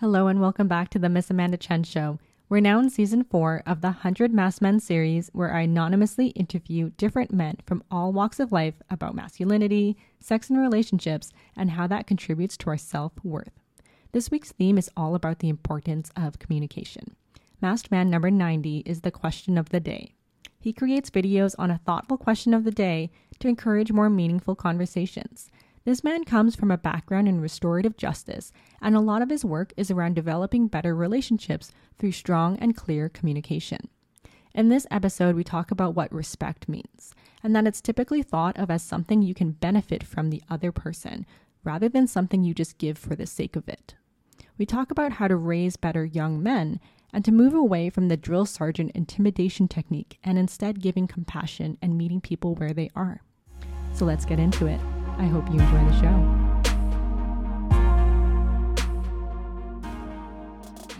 Hello and welcome back to the Miss Amanda Chen Show. We're now in Season 4 of the 100 Masked Men series, where I anonymously interview different men from all walks of life about masculinity, sex and relationships, and how that contributes to our self-worth. This week's theme is all about the importance of communication. Masked Man number 90 is the question of the day. He creates videos on a thoughtful question of the day to encourage more meaningful conversations. This man comes from a background in restorative justice, and a lot of his work is around developing better relationships through strong and clear communication. In this episode, we talk about what respect means, and that it's typically thought of as something you can benefit from the other person, rather than something you just give for the sake of it. We talk about how to raise better young men, and to move away from the drill sergeant intimidation technique, and instead giving compassion and meeting people where they are. So let's get into it. I hope you enjoy the show.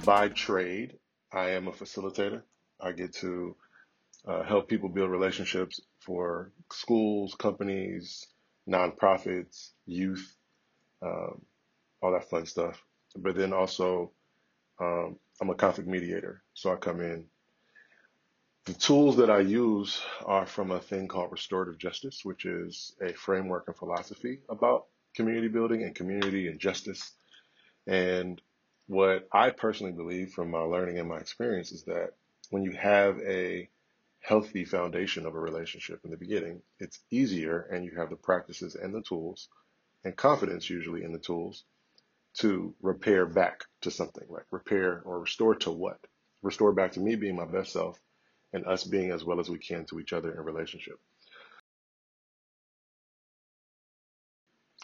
By trade, I am a facilitator. I get to help people build relationships for schools, companies, nonprofits, youth, all that fun stuff. But then also, I'm a conflict mediator. So I come in. The tools that I use are from a thing called restorative justice, which is a framework and philosophy about community building and community and justice. And what I personally believe from my learning and my experience is that when you have a healthy foundation of a relationship in the beginning, it's easier, and you have the practices and the tools and confidence usually in the tools to repair back to something, like repair or restore to what? Restore back to me being my best self, and us being as well as we can to each other in relationship.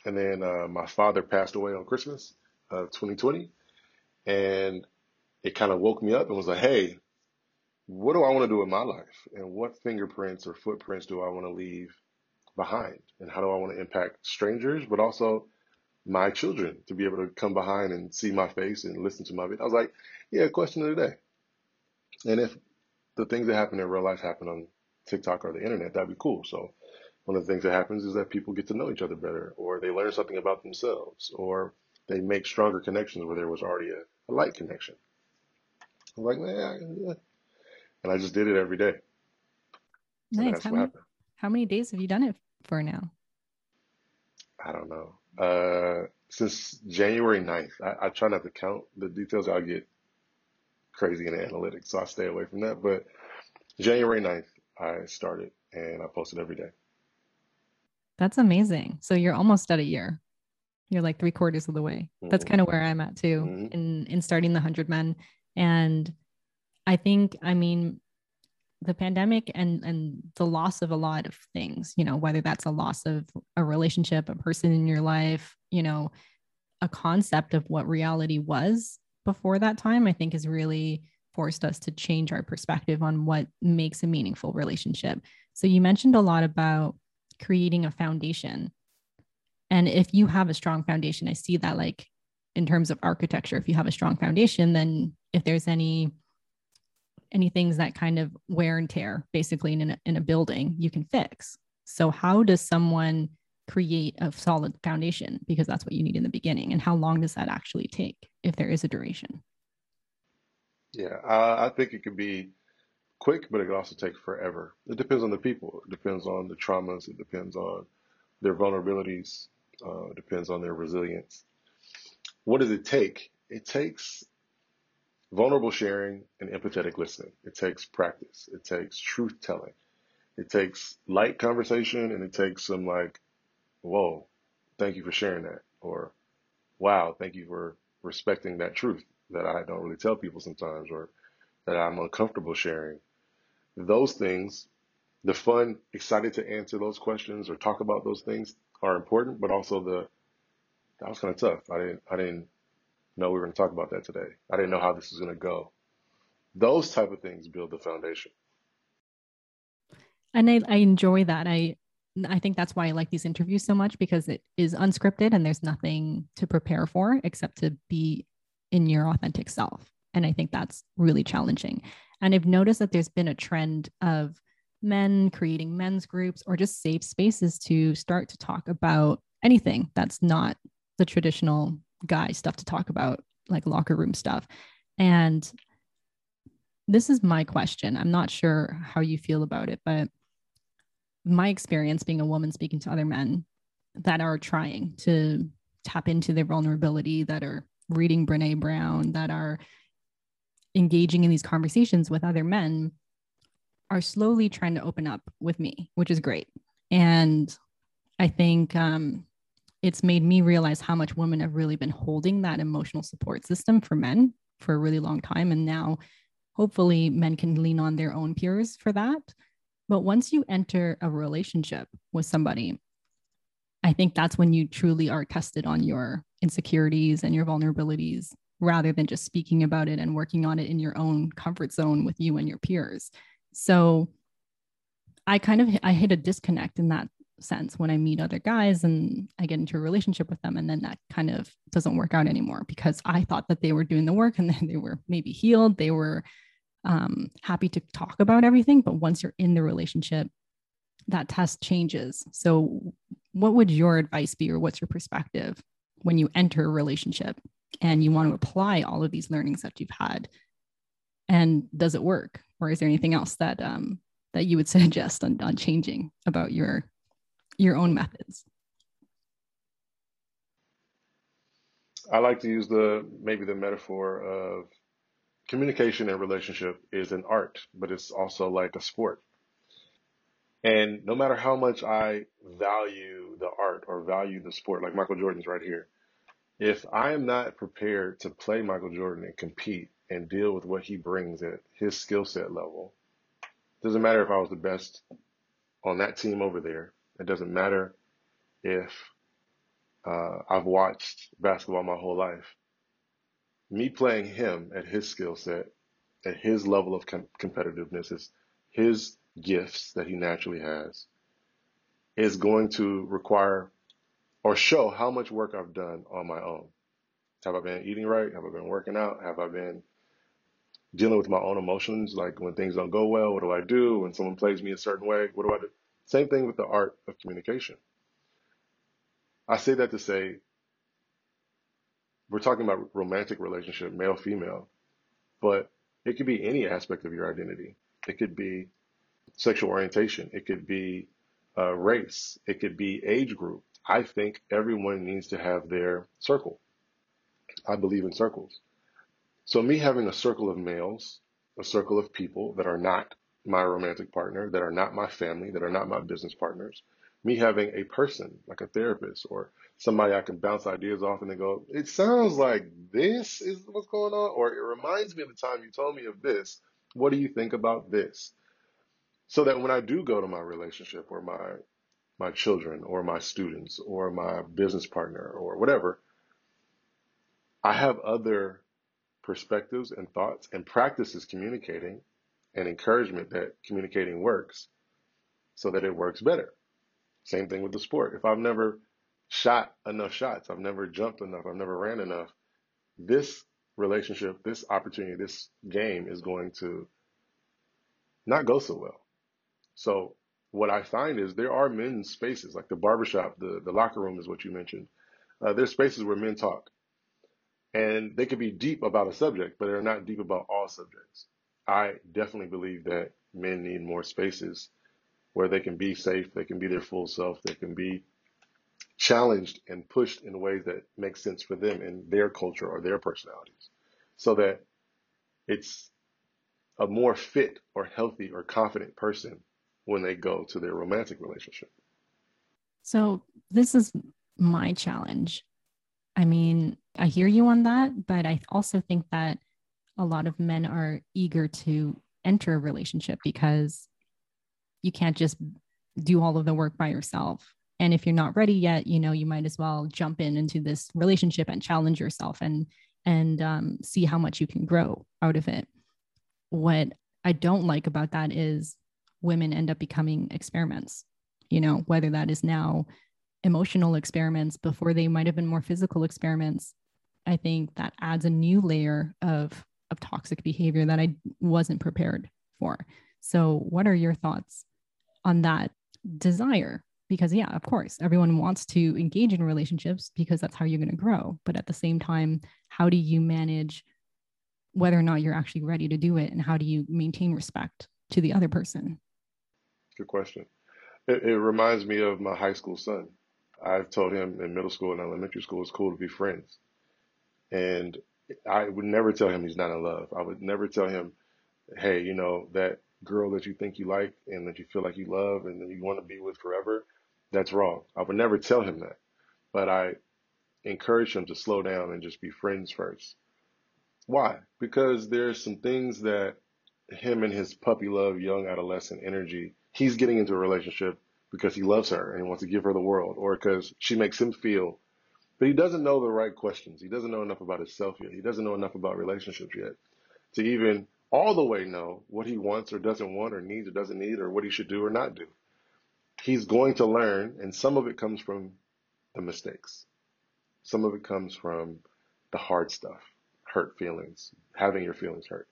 And then my father passed away on Christmas of 2020, and it kind of woke me up and was like, hey, what do I want to do with my life? And what fingerprints or footprints do I want to leave behind? And how do I want to impact strangers, but also my children, to be able to come behind and see my face and listen to my video? I was like, yeah, question of the day. And if the things that happen in real life happen on TikTok or the internet, that'd be cool. So one of the things that happens is that people get to know each other better, or they learn something about themselves, or they make stronger connections where there was already a light connection. I'm like, man, and I just did it every day. Nice. How many days have you done it for now? I don't know. Since January 9th, I try not to count the details. I'll get crazy in the analytics, so I stay away from that. But January 9th, I started, and I posted every day. That's amazing. So you're almost at a year. You're like 3/4 of the way. Mm-hmm. That's kind of where I'm at too, mm-hmm. in starting the 100 Men. And I think, I mean, the pandemic and the loss of a lot of things, you know, whether that's a loss of a relationship, a person in your life, you know, a concept of what reality was before that time, I think has really forced us to change our perspective on what makes a meaningful relationship. So you mentioned a lot about creating a foundation. And if you have a strong foundation, I see that like in terms of architecture, if you have a strong foundation, then if there's any things that kind of wear and tear basically in a building, you can fix. So how does someone create a solid foundation? Because that's what you need in the beginning. And how long does that actually take, if there is a duration? Yeah, I think it could be quick, but it could also take forever. It depends on the people. It depends on the traumas. It depends on their vulnerabilities. It depends on their resilience. What does it take? It takes vulnerable sharing and empathetic listening. It takes practice. It takes truth telling. It takes light conversation, and it takes some like, whoa, thank you for sharing that. Or, wow, thank you for respecting that truth that I don't really tell people sometimes, or that I'm uncomfortable sharing. Those things, the fun, excited to answer those questions or talk about those things are important, but also that was kind of tough. I didn't know we were going to talk about that today. I didn't know how this was going to go. Those type of things build the foundation. And I enjoy that. I think that's why I like these interviews so much, because it is unscripted and there's nothing to prepare for except to be in your authentic self. And I think that's really challenging. And I've noticed that there's been a trend of men creating men's groups or just safe spaces to start to talk about anything that's not the traditional guy stuff to talk about like locker room stuff. And this is my question. I'm not sure how you feel about it, but my experience being a woman speaking to other men that are trying to tap into their vulnerability, that are reading Brené Brown, that are engaging in these conversations with other men, are slowly trying to open up with me, which is great. And I think it's made me realize how much women have really been holding that emotional support system for men for a really long time. And now hopefully men can lean on their own peers for that. But once you enter a relationship with somebody, I think that's when you truly are tested on your insecurities and your vulnerabilities, rather than just speaking about it and working on it in your own comfort zone with you and your peers. So I hit a disconnect in that sense when I meet other guys and I get into a relationship with them, and then that kind of doesn't work out anymore because I thought that they were doing the work and then they were maybe healed. They were happy to talk about everything. But once you're in the relationship, that test changes. So what would your advice be, or what's your perspective when you enter a relationship and you want to apply all of these learnings that you've had? And does it work? Or is there anything else that that you would suggest on changing about your own methods? I like to use the metaphor of communication and relationship is an art, but it's also like a sport. And no matter how much I value the art or value the sport, like Michael Jordan's right here, if I am not prepared to play Michael Jordan and compete and deal with what he brings at his skill set level, doesn't matter if I was the best on that team over there. It doesn't matter if I've watched basketball my whole life. Me playing him at his skill set, at his level of competitiveness, his gifts that he naturally has, is going to require or show how much work I've done on my own. Have I been eating right? Have I been working out? Have I been dealing with my own emotions? Like when things don't go well, what do I do? When someone plays me a certain way, what do I do? Same thing with the art of communication. I say that to say, we're talking about romantic relationship, male, female, but it could be any aspect of your identity. It could be sexual orientation. It could be race. It could be age group. I think everyone needs to have their circle. I believe in circles. So me having a circle of males, a circle of people that are not my romantic partner, that are not my family, that are not my business partners, me having a person like a therapist or somebody I can bounce ideas off and then go, it sounds like this is what's going on, or it reminds me of the time you told me of this. What do you think about this? So that when I do go to my relationship or my children or my students or my business partner or whatever, I have other perspectives and thoughts and practices communicating and encouragement that communicating works so that it works better. Same thing with the sport. If I've never shot enough shots, I've never jumped enough, I've never ran enough, this relationship, this opportunity, this game is going to not go so well. So what I find is there are men's spaces, like the barbershop, the locker room is what you mentioned. There's spaces where men talk, and they could be deep about a subject, but they're not deep about all subjects. I definitely believe that men need more spaces where they can be safe, they can be their full self, they can be challenged and pushed in ways that make sense for them and their culture or their personalities, so that it's a more fit or healthy or confident person when they go to their romantic relationship. So this is my challenge. I mean, I hear you on that, but I also think that a lot of men are eager to enter a relationship because you can't just do all of the work by yourself. And if you're not ready yet, you know, you might as well jump into this relationship and challenge yourself and see how much you can grow out of it. What I don't like about that is women end up becoming experiments, you know, whether that is now emotional experiments, before they might have been more physical experiments. I think that adds a new layer of toxic behavior that I wasn't prepared for. So what are your thoughts on that desire? Because yeah, of course, everyone wants to engage in relationships because that's how you're going to grow. But at the same time, how do you manage whether or not you're actually ready to do it? And how do you maintain respect to the other person? Good question. It reminds me of my high school son. I've told him in middle school and elementary school, it's cool to be friends. And I would never tell him he's not in love. I would never tell him, hey, you know, that girl that you think you like and that you feel like you love and that you want to be with forever, that's wrong. I would never tell him that. But I encourage him to slow down and just be friends first. Why? Because there's some things that him and his puppy love, young adolescent energy, he's getting into a relationship because he loves her and he wants to give her the world, or because she makes him feel, but he doesn't know the right questions. He doesn't know enough about himself yet. He doesn't know enough about relationships yet to even all the way know what he wants or doesn't want or needs or doesn't need or what he should do or not do. He's going to learn, and some of it comes from the mistakes. Some of it comes from the hard stuff, hurt feelings, having your feelings hurt.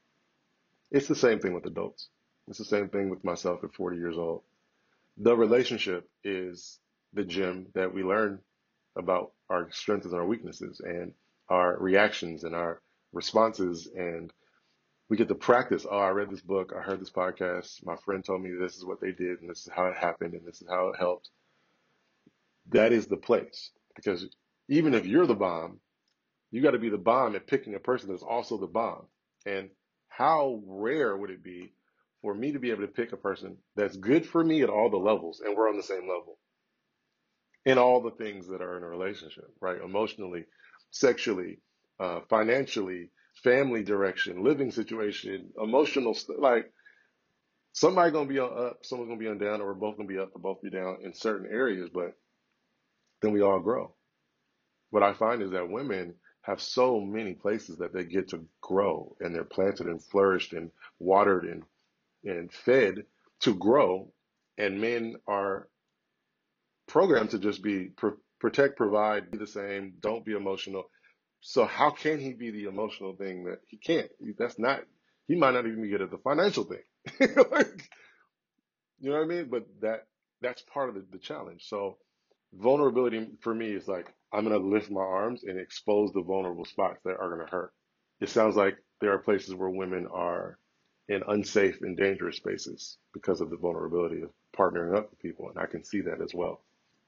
It's the same thing with adults. It's the same thing with myself at 40 years old. The relationship is the gym that we learn about our strengths and our weaknesses and our reactions and our responses. And we get to practice. Oh, I read this book. I heard this podcast. My friend told me this is what they did and this is how it happened and this is how it helped. That is the place, because even if you're the bomb, you got to be the bomb at picking a person that's also the bomb. And how rare would it be for me to be able to pick a person that's good for me at all the levels, and we're on the same level in all the things that are in a relationship, right? Emotionally, sexually, financially, family direction, living situation, emotional stuff. Like, somebody's going to be on up, someone's going to be on down, or we're both going to be up or both be down in certain areas, but then we all grow. What I find is that women have so many places that they get to grow, and they're planted and flourished and watered and fed to grow, and men are programmed to just be protect, provide, be the same, don't be emotional. So how can he be the emotional thing that he can't? That's not, he might not even be good at the financial thing. Like, you know what I mean? But that's part of the challenge. So vulnerability for me is like, I'm going to lift my arms and expose the vulnerable spots that are going to hurt. It sounds like there are places where women are in unsafe and dangerous spaces because of the vulnerability of partnering up with people. And I can see that as well.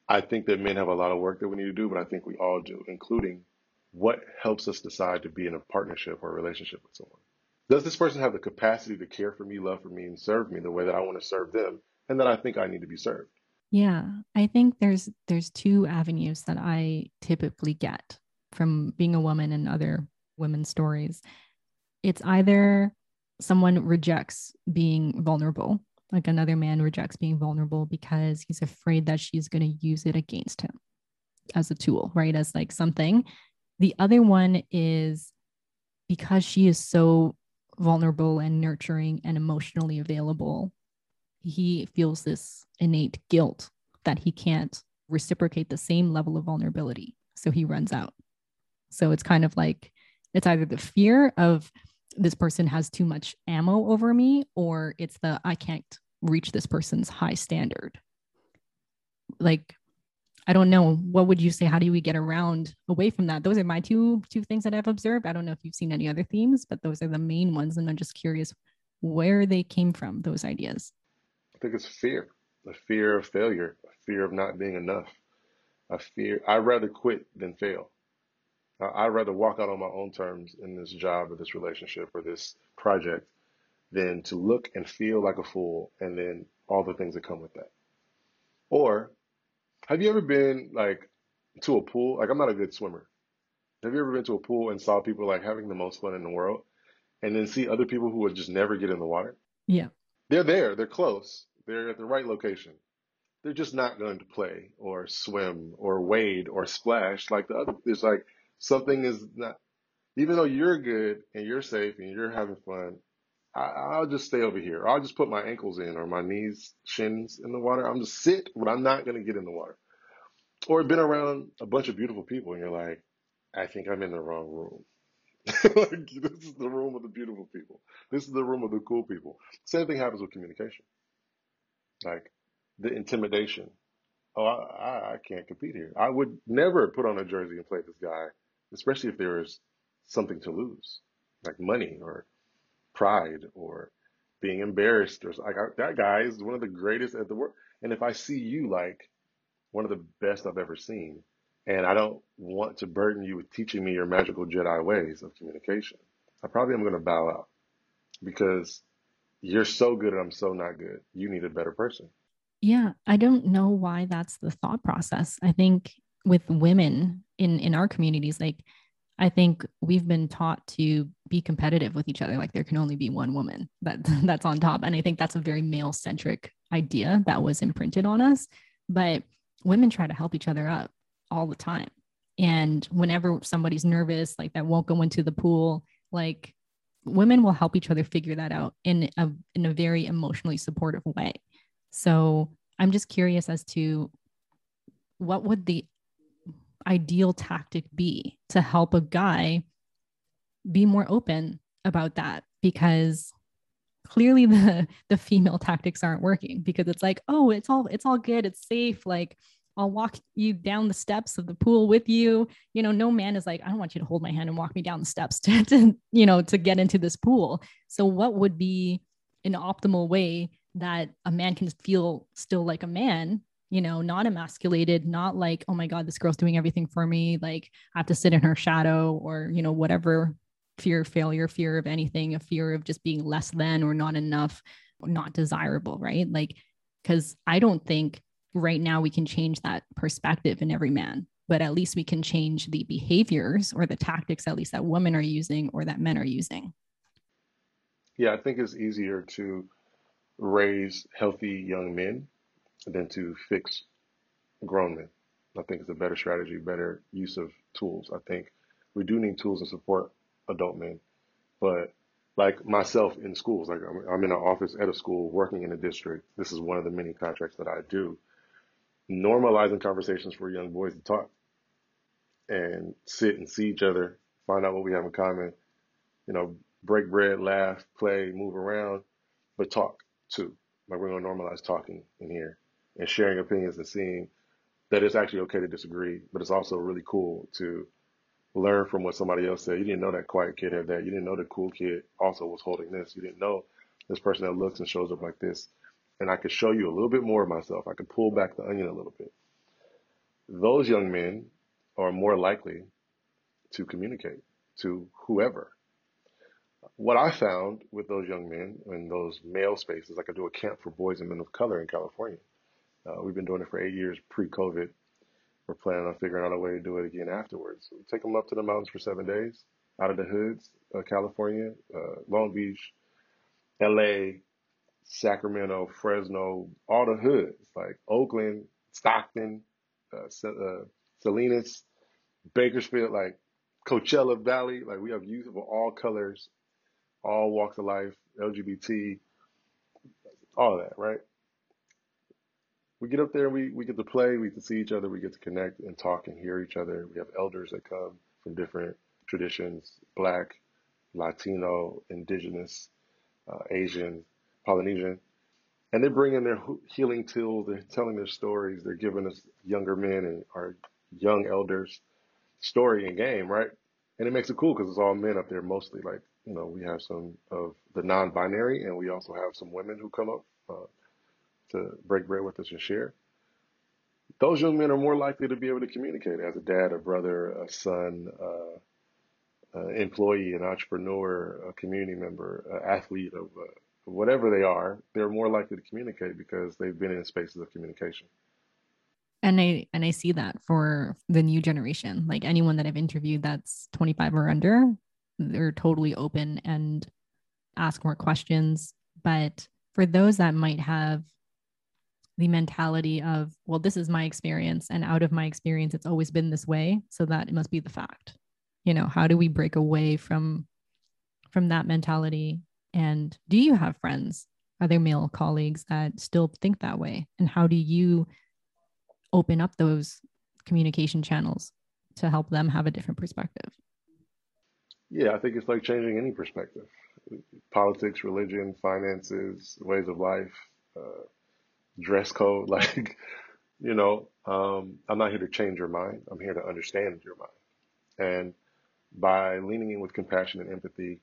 I think that men have a lot of work that we need to do, but I think we all do, including what helps us decide to be in a partnership or a relationship with someone. Does this person have the capacity to care for me, love for me, and serve me the way that I want to serve them and that I think I need to be served? Yeah, I think there's two avenues that I typically get from being a woman and other women's stories. It's either someone rejects being vulnerable, like another man rejects being vulnerable because he's afraid that she's going to use it against him as a tool, right? As like something. The other one is because she is so vulnerable and nurturing and emotionally available, he feels this innate guilt that he can't reciprocate the same level of vulnerability. So he runs out. So it's kind of like, it's either the fear of this person has too much ammo over me, or it's the, I can't reach this person's high standard. Like, I don't know. What would you say? How do we get away from that? Those are my two things that I've observed. I don't know if you've seen any other themes, but those are the main ones. And I'm just curious where they came from, those ideas. I think it's fear, a fear of failure, a fear of not being enough, a fear. I'd rather quit than fail. I'd rather walk out on my own terms in this job or this relationship or this project than to look and feel like a fool and then all the things that come with that. Or have you ever been like to a pool? Like, I'm not a good swimmer. Have you ever been to a pool and saw people like having the most fun in the world and then see other people who would just never get in the water? Yeah. They're there. They're close. They're at the right location. They're just not going to play or swim or wade or splash like the other. It's like, something is not, even though you're good and you're safe and you're having fun, I'll just stay over here. I'll just put my ankles in or my knees, shins in the water. I'm just sit, but I'm not going to get in the water. Or been around a bunch of beautiful people and you're like, I think I'm in the wrong room. Like, this is the room of the beautiful people. This is the room of the cool people. Same thing happens with communication. Like the intimidation, oh, I can't compete here. I would never put on a jersey and play this guy, especially if there is something to lose, like money or pride or being embarrassed. Or like, that guy is one of the greatest at the world. And if I see you like one of the best I've ever seen, and I don't want to burden you with teaching me your magical Jedi ways of communication, I probably am going to bow out because you're so good and I'm so not good. You need a better person. Yeah. I don't know why that's the thought process. I think with women in our communities, like, I think we've been taught to be competitive with each other. Like, there can only be one woman that's on top. And I think that's a very male centric idea that was imprinted on us, but women try to help each other up all the time. And whenever somebody's nervous, like that won't go into the pool, like women will help each other figure that out in a very emotionally supportive way. So I'm just curious as to what would the ideal tactic be to help a guy be more open about that, because clearly the female tactics aren't working, because it's like, oh, it's all good, it's safe, like I'll walk you down the steps of the pool with you. You know, no man is like, I don't want you to hold my hand and walk me down the steps to get into this pool. So what would be an optimal way that a man can feel still like a man, you know, not emasculated, not like, oh my God, this girl's doing everything for me. Like, I have to sit in her shadow, or, you know, whatever fear of failure, fear of anything, a fear of just being less than or not enough or not desirable. Right. Like, 'cause I don't think right now we can change that perspective in every man, but at least we can change the behaviors or the tactics, at least that women are using or that men are using. Yeah. I think it's easier to raise healthy young men than to fix grown men. I think it's a better strategy, better use of tools. I think we do need tools to support adult men, but like myself in schools, like I'm in an office at a school working in a district. This is one of the many contracts that I do. Normalizing conversations for young boys to talk and sit and see each other, find out what we have in common, you know, break bread, laugh, play, move around, but talk too. Like, we're going to normalize talking in here and sharing opinions and seeing that it's actually okay to disagree, but it's also really cool to learn from what somebody else said. You didn't know that quiet kid had that. You didn't know the cool kid also was holding this. You didn't know this person that looks and shows up like this. And I could show you a little bit more of myself. I could pull back the onion a little bit. Those young men are more likely to communicate to whoever. What I found with those young men in those male spaces, I could do a camp for boys and men of color in California. We've been doing it for 8 years pre-COVID. We're planning on figuring out a way to do it again afterwards. So we take them up to the mountains for 7 days, out of the hoods, California, Long Beach, LA, Sacramento, Fresno, all the hoods, like Oakland, Stockton, Salinas, Bakersfield, like Coachella Valley. Like, we have youth of all colors, all walks of life, LGBT, all that, right? We get up there, we get to play, we get to see each other, we get to connect and talk and hear each other. We have elders that come from different traditions, Black, Latino, Indigenous, Asian, Polynesian, and they bring in their healing tools, they're telling their stories, they're giving us younger men and our young elders story and game, right? And it makes it cool because it's all men up there mostly. Like, you know, we have some of the non-binary, and we also have some women who come up to break bread with us and share. Those young men are more likely to be able to communicate as a dad, a brother, a son, employee, an entrepreneur, a community member, an athlete of whatever they are. They're more likely to communicate because they've been in spaces of communication. And I see that for the new generation. Like, anyone that I've interviewed that's 25 or under, they're totally open and ask more questions. But for those that might have the mentality of, well, this is my experience, and out of my experience, it's always been this way, so that it must be the fact. You know, how do we break away from that mentality? And do you have friends? Are there male colleagues that still think that way? And how do you open up those communication channels to help them have a different perspective? Yeah, I think it's like changing any perspective. Politics, religion, finances, ways of life, dress code, like you know, I'm not here to change your mind. I'm here to understand your mind. And by leaning in with compassion and empathy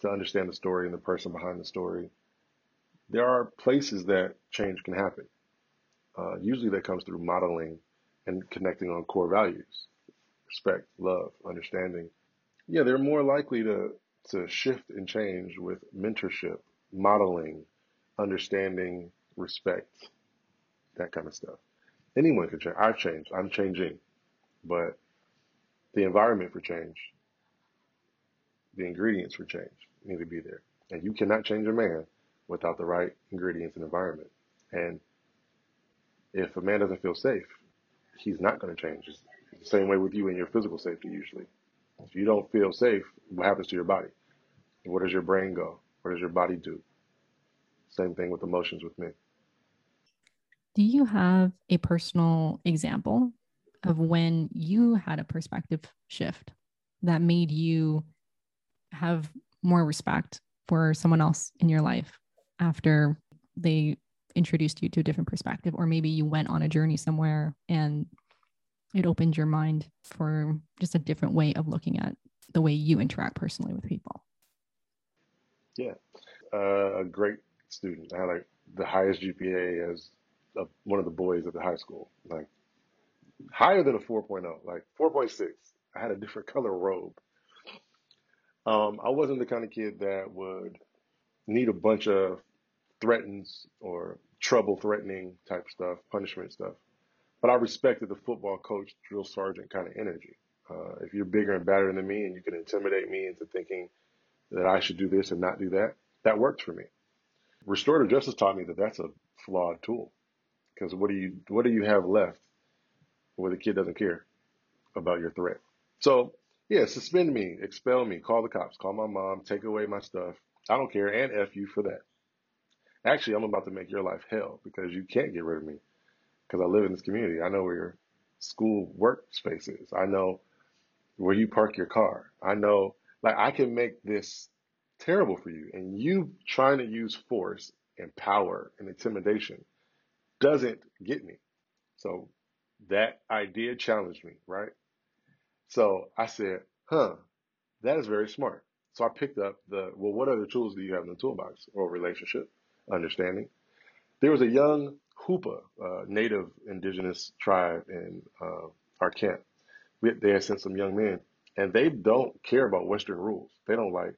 to understand the story and the person behind the story, there are places that change can happen. Usually that comes through modeling and connecting on core values, respect, love, understanding. Yeah, they're more likely to shift and change with mentorship, modeling, understanding, respect, that kind of stuff. Anyone can change. I've changed. I'm changing. But the environment for change, the ingredients for change need to be there. And you cannot change a man without the right ingredients and environment. And if a man doesn't feel safe, he's not going to change. It's the same way with you and your physical safety usually. If you don't feel safe, what happens to your body? Where does your brain go? What does your body do? Same thing with emotions with men. Do you have a personal example of when you had a perspective shift that made you have more respect for someone else in your life after they introduced you to a different perspective, or maybe you went on a journey somewhere and it opened your mind for just a different way of looking at the way you interact personally with people? Yeah. A great student. I had like the highest GPA as one of the boys at the high school, like higher than a 4.0, like 4.6. I had a different color robe. I wasn't the kind of kid that would need a bunch of threatens or trouble threatening type stuff, punishment stuff. But I respected the football coach, drill sergeant kind of energy. If you're bigger and badder than me and you can intimidate me into thinking that I should do this and not do that, that worked for me. Restorative justice taught me that that's a flawed tool, because what do you have left where the kid doesn't care about your threat? So yeah, suspend me, expel me, call the cops, call my mom, take away my stuff. I don't care, and F you for that. Actually, I'm about to make your life hell because you can't get rid of me because I live in this community. I know where your school workspace is. I know where you park your car. I know, like, I can make this terrible for you, and you trying to use force and power and intimidation doesn't get me. So that idea challenged me, right? So I said, that is very smart. So I picked up what other tools do you have in the toolbox? Or relationship, understanding. There was a young Hoopa, native indigenous tribe in our camp. They had sent some young men, and they don't care about Western rules. They don't like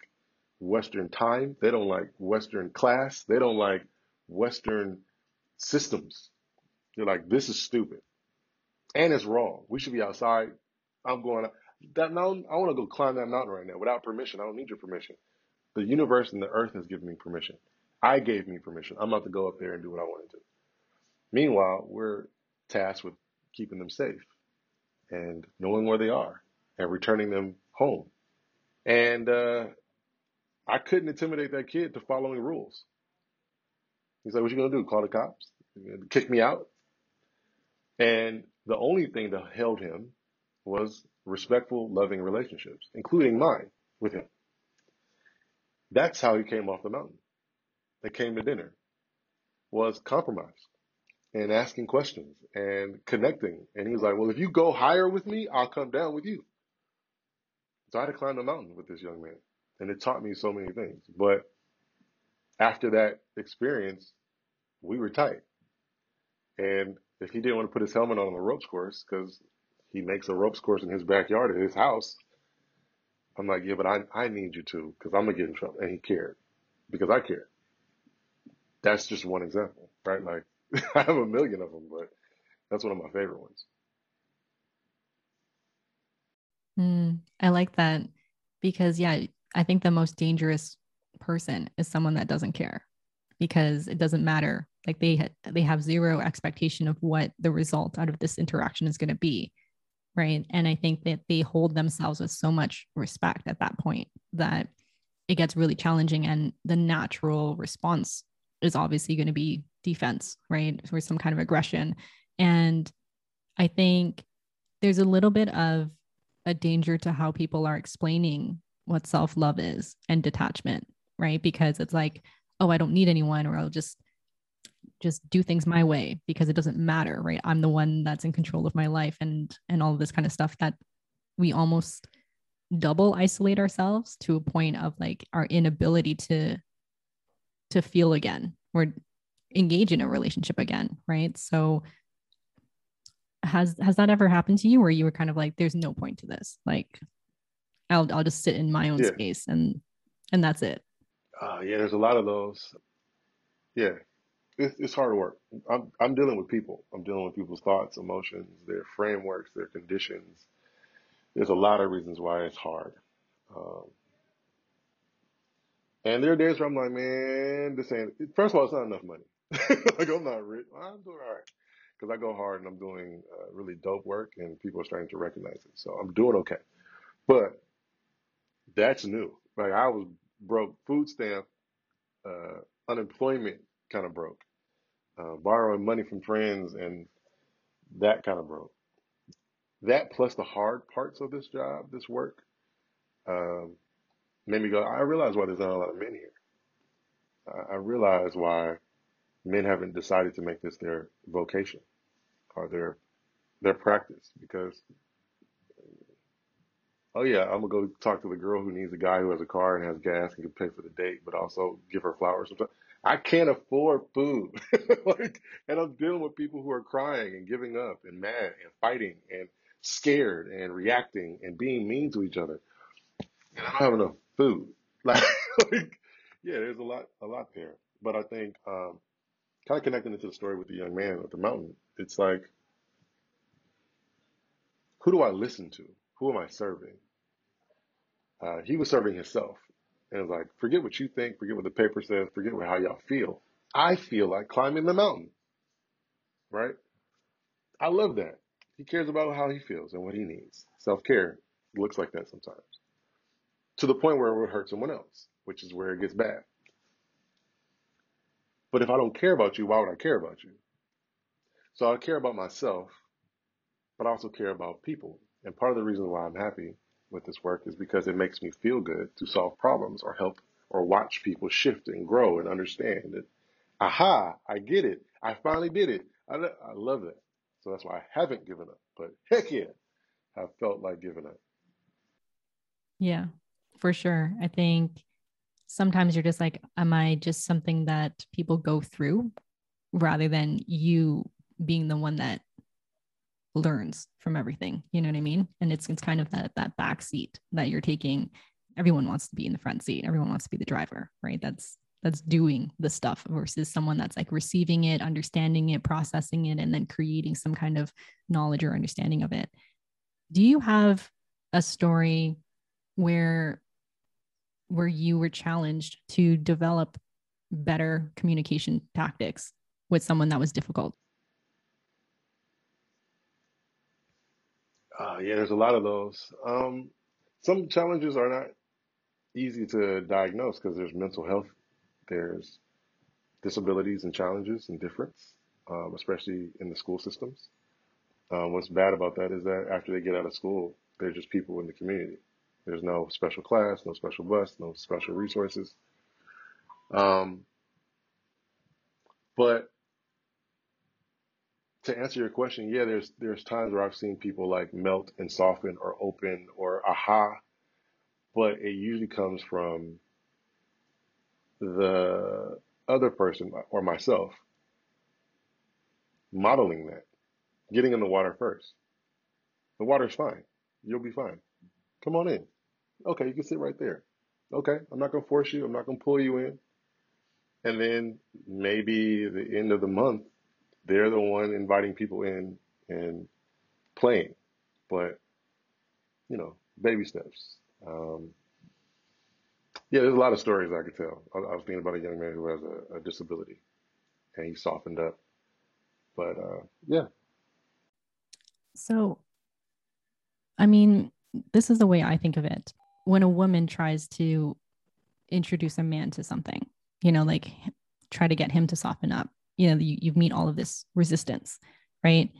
Western time. They don't like Western class. They don't like Western systems. They're like, this is stupid. And it's wrong. We should be outside. I'm going out. I want to go climb that mountain right now without permission. I don't need your permission. The universe and the earth has given me permission. I gave me permission. I'm about to go up there and do what I want to do. Meanwhile, we're tasked with keeping them safe and knowing where they are and returning them home. And I couldn't intimidate that kid to following rules. He's like, what you going to do? Call the cops? Kick me out? And the only thing that held him was respectful, loving relationships, including mine with him. That's how he came off the mountain. They came to dinner, was compromise and asking questions and connecting. And he was like, well, if you go higher with me, I'll come down with you. So I had to climb the mountain with this young man, and it taught me so many things. But after that experience, we were tight. And if he didn't want to put his helmet on the ropes course, because he makes a ropes course in his backyard at his house, I'm like, yeah, but I need you to, because I'm going to get in trouble. And he cared because I cared. That's just one example, right? Like, I have a million of them, but that's one of my favorite ones. I like that because, yeah, I think the most dangerous person is someone that doesn't care, because it doesn't matter. Like, they have zero expectation of what the result out of this interaction is going to be, right? And I think that they hold themselves with so much respect at that point that it gets really challenging, and the natural response is obviously going to be defense, right? Or some kind of aggression. And I think there's a little bit of a danger to how people are explaining what self-love is and detachment, right? Because it's like, oh, I don't need anyone, or I'll just just do things my way because it doesn't matter, right? I'm the one that's in control of my life and all of this kind of stuff, that we almost double isolate ourselves to a point of like our inability to feel again or engage in a relationship again, right? So has that ever happened to you where you were kind of like, there's no point to this, like I'll just sit in my own space and that's it? Yeah, there's a lot of those. Yeah, it's hard work. I'm dealing with people. I'm dealing with people's thoughts, emotions, their frameworks, their conditions. There's a lot of reasons why it's hard. And there are days where I'm like, man, this ain't, first of all, it's not enough money. Like, I'm not rich. I'm doing all right. Because I go hard and I'm doing really dope work and people are starting to recognize it. So I'm doing okay. But that's new. Like, I was broke, food stamp, unemployment kind of broke, borrowing money from friends and that kind of broke. That plus the hard parts of this job, this work, made me go, I realize why there's not a lot of men here. I realize why men haven't decided to make this their vocation or their practice, because, oh yeah, I'm going to go talk to the girl who needs a guy who has a car and has gas and can pay for the date, but also give her flowers. I can't afford food. Like, and I'm dealing with people who are crying and giving up and mad and fighting and scared and reacting and being mean to each other. And I don't have enough food. Like yeah, there's a lot there. But I think kind of connecting it to the story with the young man at the mountain, it's like, who do I listen to? Who am I serving? He was serving himself. And it's like, forget what you think, forget what the paper says, forget how y'all feel. I feel like climbing the mountain, right? I love that. He cares about how he feels and what he needs. Self-care looks like that sometimes. To the point where it would hurt someone else, which is where it gets bad. But if I don't care about you, why would I care about you? So I care about myself, but I also care about people. And part of the reason why I'm happy with this work is because it makes me feel good to solve problems or help or watch people shift and grow and understand that, aha, I get it. I finally did it. I love that. So that's why I haven't given up, but heck yeah, I felt like giving up. Yeah, for sure. I think sometimes you're just like, am I just something that people go through rather than you being the one that learns from everything, you know what I mean? And it's kind of that back seat that you're taking. Everyone wants to be in the front seat. Everyone wants to be the driver, right? That's doing the stuff versus someone that's like receiving it, understanding it, processing it, and then creating some kind of knowledge or understanding of it. Do you have a story where you were challenged to develop better communication tactics with someone that was difficult? Yeah, there's a lot of those. Some challenges are not easy to diagnose because there's mental health, there's disabilities and challenges and difference, especially in the school systems. What's bad about that is that after they get out of school, they're just people in the community. There's no special class, no special bus, no special resources. But to answer your question, yeah, there's times where I've seen people like melt and soften or open or aha, but it usually comes from the other person or myself modeling that, getting in the water first. The water's fine. You'll be fine. Come on in. Okay, you can sit right there. Okay, I'm not going to force you. I'm not going to pull you in. And then maybe the end of the month, they're the one inviting people in and playing, but, you know, baby steps. Yeah, there's a lot of stories I could tell. I was thinking about a young man who has a disability and he softened up, but yeah. So, I mean, this is the way I think of it. When a woman tries to introduce a man to something, you know, like try to get him to soften up, you know, you meet all of this resistance, right?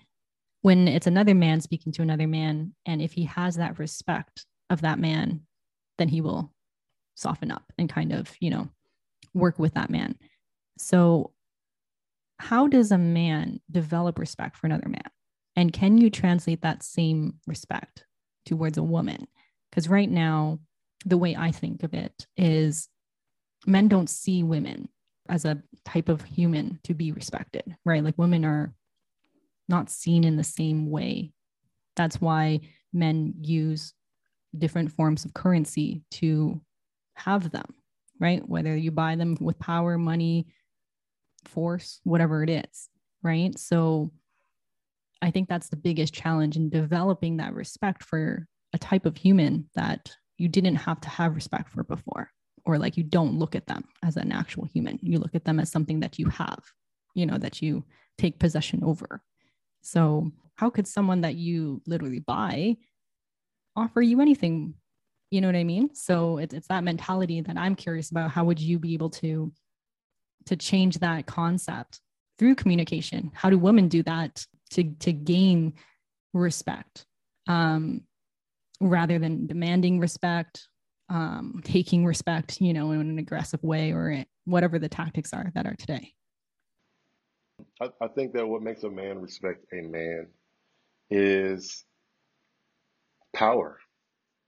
When it's another man speaking to another man, and if he has that respect of that man, then he will soften up and kind of, you know, work with that man. So how does a man develop respect for another man? And can you translate that same respect towards a woman? Because right now, the way I think of it is men don't see women as a type of human to be respected, right? Like women are not seen in the same way. That's why men use different forms of currency to have them, right? Whether you buy them with power, money, force, whatever it is, right? So I think that's the biggest challenge in developing that respect for a type of human that you didn't have to have respect for before, or like you don't look at them as an actual human. You look at them as something that you have, you know, that you take possession over. So how could someone that you literally buy offer you anything? You know what I mean? So it's that mentality that I'm curious about. How would you be able to change that concept through communication? How do women do that to gain respect, rather than demanding respect, taking respect, you know, in an aggressive way, or whatever the tactics are that are today? I think that what makes a man respect a man is power,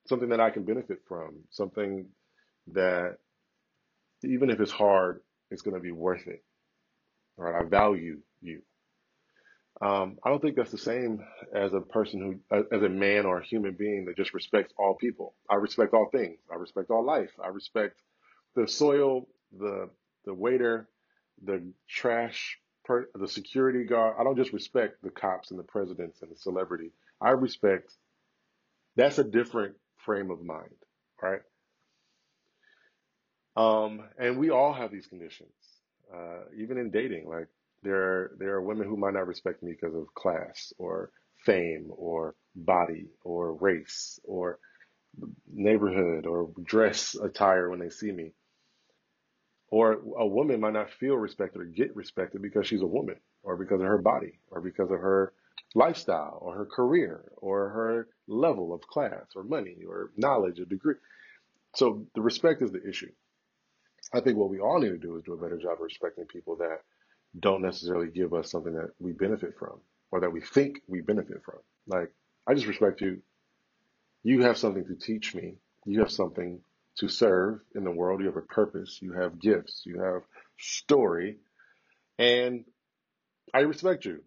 something that I can benefit from, something that even if it's hard, it's going to be worth it. All right. I value you. I don't think that's the same as a person who, as a man or a human being that just respects all people. I respect all things. I respect all life. I respect the soil, the waiter, the trash, the security guard. I don't just respect the cops and the presidents and the celebrity. I respect. That's a different frame of mind, right? And we all have these conditions, even in dating. Like there are women who might not respect me because of class or fame or body or race or neighborhood or dress attire when they see me. Or a woman might not feel respected or get respected because she's a woman, or because of her body, or because of her lifestyle or her career or her level of class or money or knowledge or degree. So the respect is the issue. I think what we all need to do is do a better job of respecting people that don't necessarily give us something that we benefit from, or that we think we benefit from. Like, I just respect you. You have something to teach me. You have something to serve in the world. You have a purpose. You have gifts. You have story. And I respect you.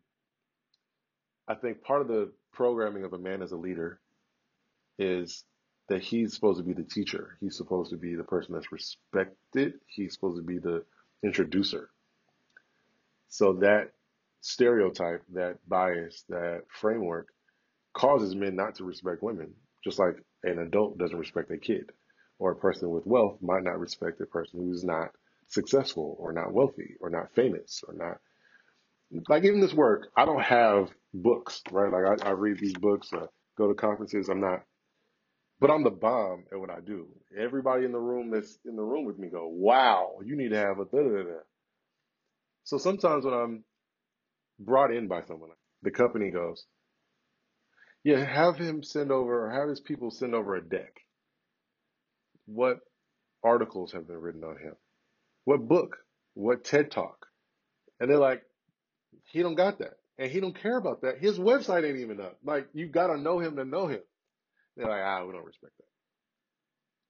I think part of the programming of a man as a leader is that he's supposed to be the teacher. He's supposed to be the person that's respected. He's supposed to be the introducer. So that stereotype, that bias, that framework causes men not to respect women, just like an adult doesn't respect a kid, or a person with wealth might not respect a person who's not successful or not wealthy or not famous or not. Like, even this work, I don't have books, right? Like I read these books, I go to conferences. But I'm the bomb at what I do. Everybody in the room that's in the room with me go, wow, you need to have a da-da-da-da. So sometimes when I'm brought in by someone, the company goes, yeah, have his people send over a deck. What articles have been written on him? What book? What TED Talk? And they're like, he don't got that. And he don't care about that. His website ain't even up. Like, you got to know him. They're like, we don't respect that.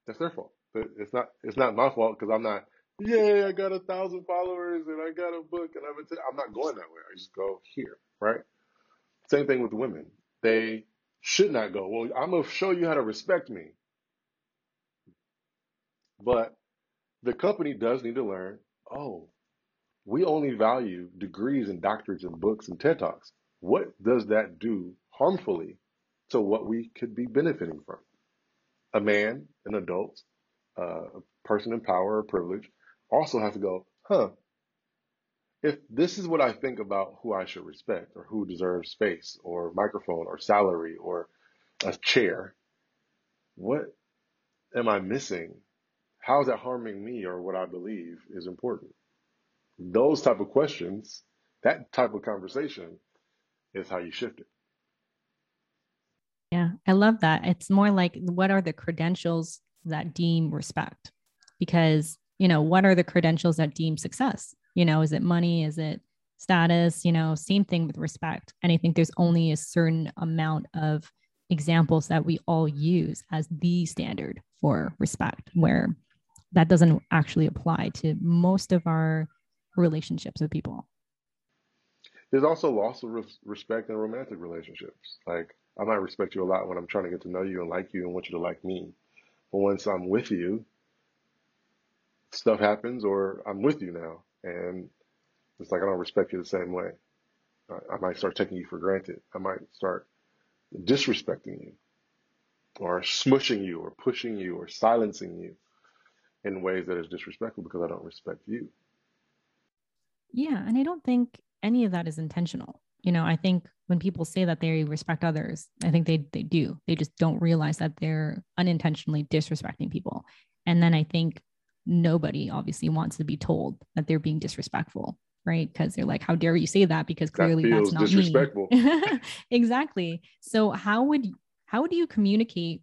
That's their fault. But it's not my fault, because I'm not, I got 1,000 followers and I got a book and I'm not going that way. I just go here, right? Same thing with women. They should not go, well, I'm going to show you how to respect me. But the company does need to learn, we only value degrees and doctorates and books and TED Talks. What does that do harmfully to what we could be benefiting from? A man, an adult, a person in power or privilege also has to go, if this is what I think about who I should respect, or who deserves space or microphone or salary or a chair, what am I missing? How is that harming me or what I believe is important? Those type of questions, that type of conversation is how you shift it. Yeah, I love that. It's more like, what are the credentials that deem respect? Because, what are the credentials that deem success? Is it money? Is it status, you know, same thing with respect. And I think there's only a certain amount of examples that we all use as the standard for respect, where that doesn't actually apply to most of our relationships with people. There's also loss of respect in romantic relationships. Like, I might respect you a lot when I'm trying to get to know you and like you and want you to like me. But once I'm with you, stuff happens, or I'm with you now, and it's like I don't respect you the same way. I might start taking you for granted. I might start disrespecting you, or smushing you, or pushing you, or silencing you in ways that is disrespectful because I don't respect you. Yeah, and I don't think any of that is intentional. You know, I think when people say that they respect others, I think they do. They just don't realize that they're unintentionally disrespecting people. And then I think nobody obviously wants to be told that they're being disrespectful, right? Because they're like, how dare you say that? Because clearly that feels that's not disrespectful. Me. Exactly. So how do you communicate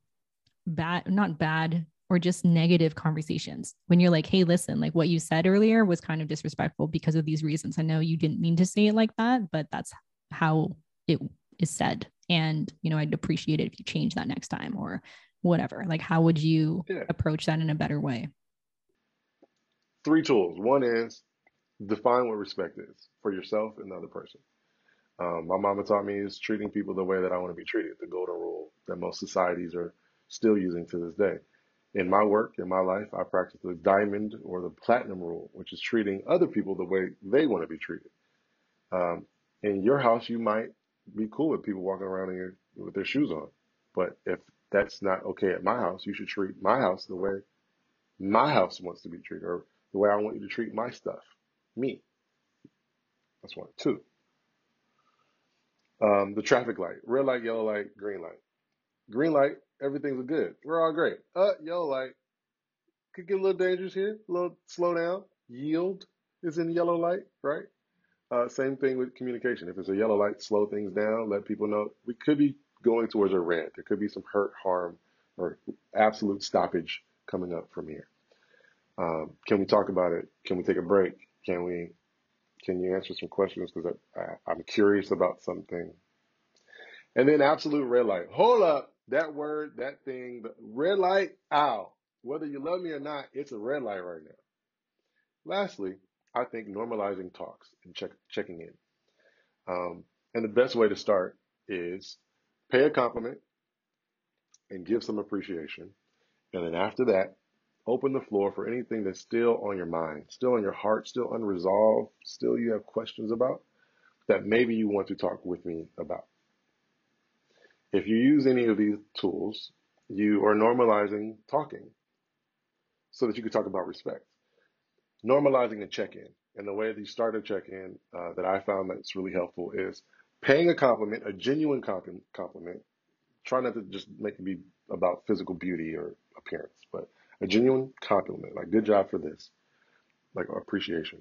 not bad or just negative conversations when you're like, hey, listen, like what you said earlier was kind of disrespectful because of these reasons. I know you didn't mean to say it like that, but that's how it is said. And, you know, I'd appreciate it if you change that next time or whatever. Like, how would you approach that in a better way? 3 tools. One is define what respect is for yourself and the other person. My mama taught me is treating people the way that I want to be treated, the golden rule that most societies are still using to this day. In my work, in my life, I practice the diamond or the platinum rule, which is treating other people the way they want to be treated. In your house, you might be cool with people walking around with their shoes on. But if that's not okay at my house, you should treat my house the way my house wants to be treated, or the way I want you to treat my stuff, me. That's 1. 2, the traffic light, red light, yellow light, green light. Green light, everything's good. We're all great. Yellow light, could get a little dangerous here, a little slow down. Yield is in yellow light, right? Same thing with communication. If it's a yellow light, slow things down, let people know we could be going towards a red. There could be some hurt, harm, or absolute stoppage coming up from here. Can we talk about it? Can we take a break? Can you answer some questions? Because I'm curious about something. And then absolute red light. Hold up, that word, that thing, the red light, ow. Whether you love me or not, it's a red light right now. Lastly, I think normalizing talks and checking in. And the best way to start is pay a compliment and give some appreciation. And then after that, open the floor for anything that's still on your mind, still on your heart, still unresolved, still you have questions about that maybe you want to talk with me about. If you use any of these tools, you are normalizing talking so that you can talk about respect. Normalizing a check-in, and the way that you start a check-in that I found that's really helpful is paying a compliment, a genuine compliment. Try not to just make it be about physical beauty or appearance, but a genuine compliment, like good job for this, like appreciation.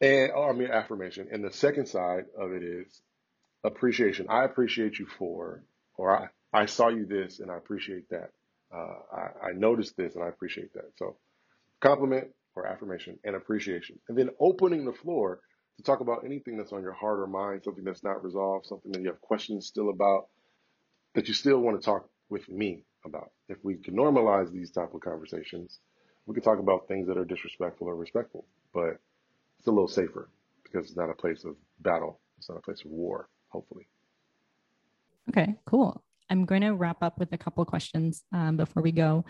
Affirmation. And the second side of it is appreciation. I appreciate you for, or I saw you this and I appreciate that. I noticed this and I appreciate that. So compliment or affirmation and appreciation. And then opening the floor to talk about anything that's on your heart or mind, something that's not resolved, something that you have questions still about, that you still want to talk with me about. If we can normalize these type of conversations, we can talk about things that are disrespectful or respectful, but it's a little safer because it's not a place of battle. It's not a place of war, hopefully. Okay, cool. I'm going to wrap up with a couple of questions before we go.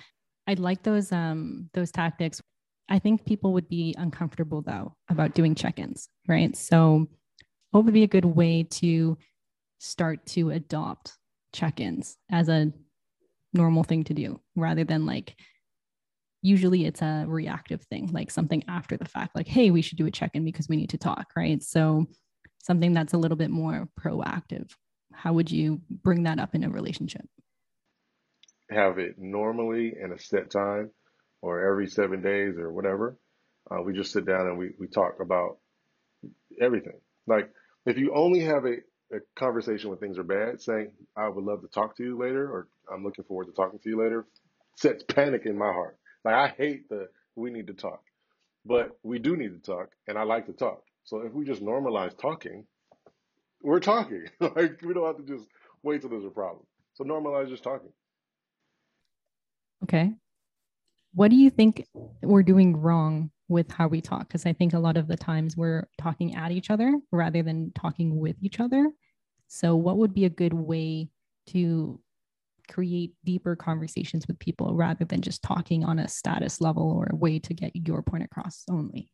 I'd like those tactics. I think people would be uncomfortable though about doing check-ins, right? So what would be a good way to start to adopt check-ins as a normal thing to do rather than like, usually it's a reactive thing, like something after the fact, like, hey, we should do a check-in because we need to talk, right? So something that's a little bit more proactive. How would you bring that up in a relationship? Have it normally in a set time or every 7 days or whatever. We just sit down and we talk about everything. Like if you only have a conversation when things are bad, saying, I would love to talk to you later, or I'm looking forward to talking to you later, sets panic in my heart. Like I hate we need to talk, but we do need to talk and I like to talk. So if we just normalize talking, we're talking. Like, we don't have to just wait till there's a problem. So normalize just talking. Okay. What do you think we're doing wrong with how we talk? Because I think a lot of the times we're talking at each other rather than talking with each other. So what would be a good way to create deeper conversations with people rather than just talking on a status level or a way to get your point across only?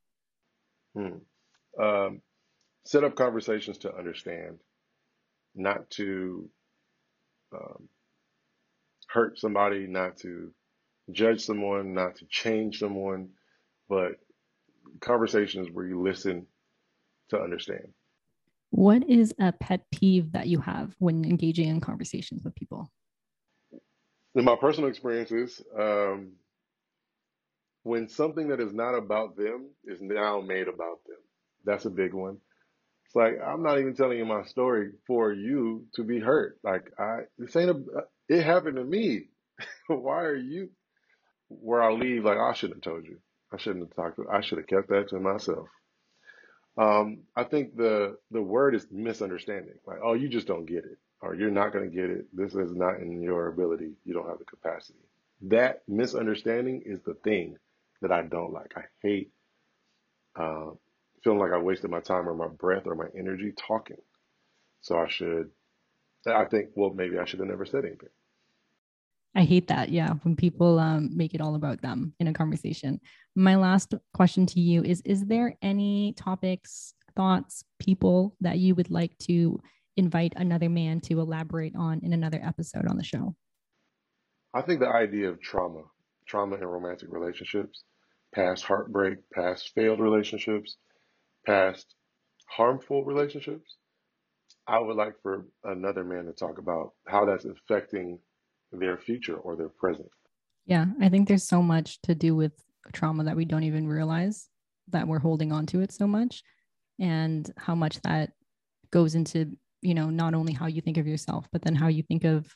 Set up conversations to understand, not to hurt somebody, not to judge someone, not to change someone, but conversations where you listen to understand. What is a pet peeve that you have when engaging in conversations with people? In my personal experiences, when something that is not about them is now made about them, that's a big one. It's like, I'm not even telling you my story for you to be hurt. Like, it happened to me. Why are you? Where I leave, like, I shouldn't have told you. I shouldn't have talked to you. I should have kept that to myself. I think the word is misunderstanding. Like, oh, you just don't get it, or you're not going to get it. This is not in your ability. You don't have the capacity. That misunderstanding is the thing that I don't like. I hate feeling like I wasted my time or my breath or my energy talking. So maybe I should have never said anything. I hate that. Yeah. When people make it all about them in a conversation. My last question to you is there any topics, thoughts, people that you would like to invite another man to elaborate on in another episode on the show? I think the idea of trauma in romantic relationships, past heartbreak, past failed relationships, past harmful relationships. I would like for another man to talk about how that's affecting their future or their present. Yeah, I think there's so much to do with trauma that we don't even realize that we're holding on to it so much, and how much that goes into, not only how you think of yourself, but then how you think of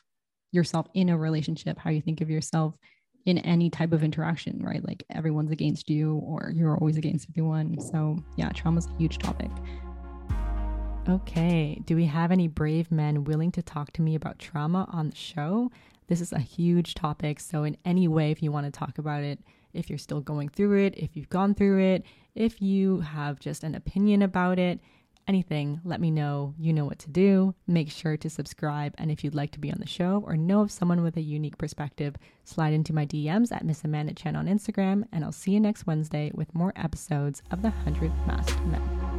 yourself in a relationship, how you think of yourself in any type of interaction, right? Like, everyone's against you or you're always against everyone. So yeah, trauma's a huge topic. Okay. Do we have any brave men willing to talk to me about trauma on the show? This is a huge topic. So in any way, if you want to talk about it, if you're still going through it, if you've gone through it, if you have just an opinion about it, anything, let me know. You know what to do. Make sure to subscribe. And if you'd like to be on the show or know of someone with a unique perspective, slide into my DMs at Miss Amanda Chen on Instagram. And I'll see you next Wednesday with more episodes of The 100th Masked Men.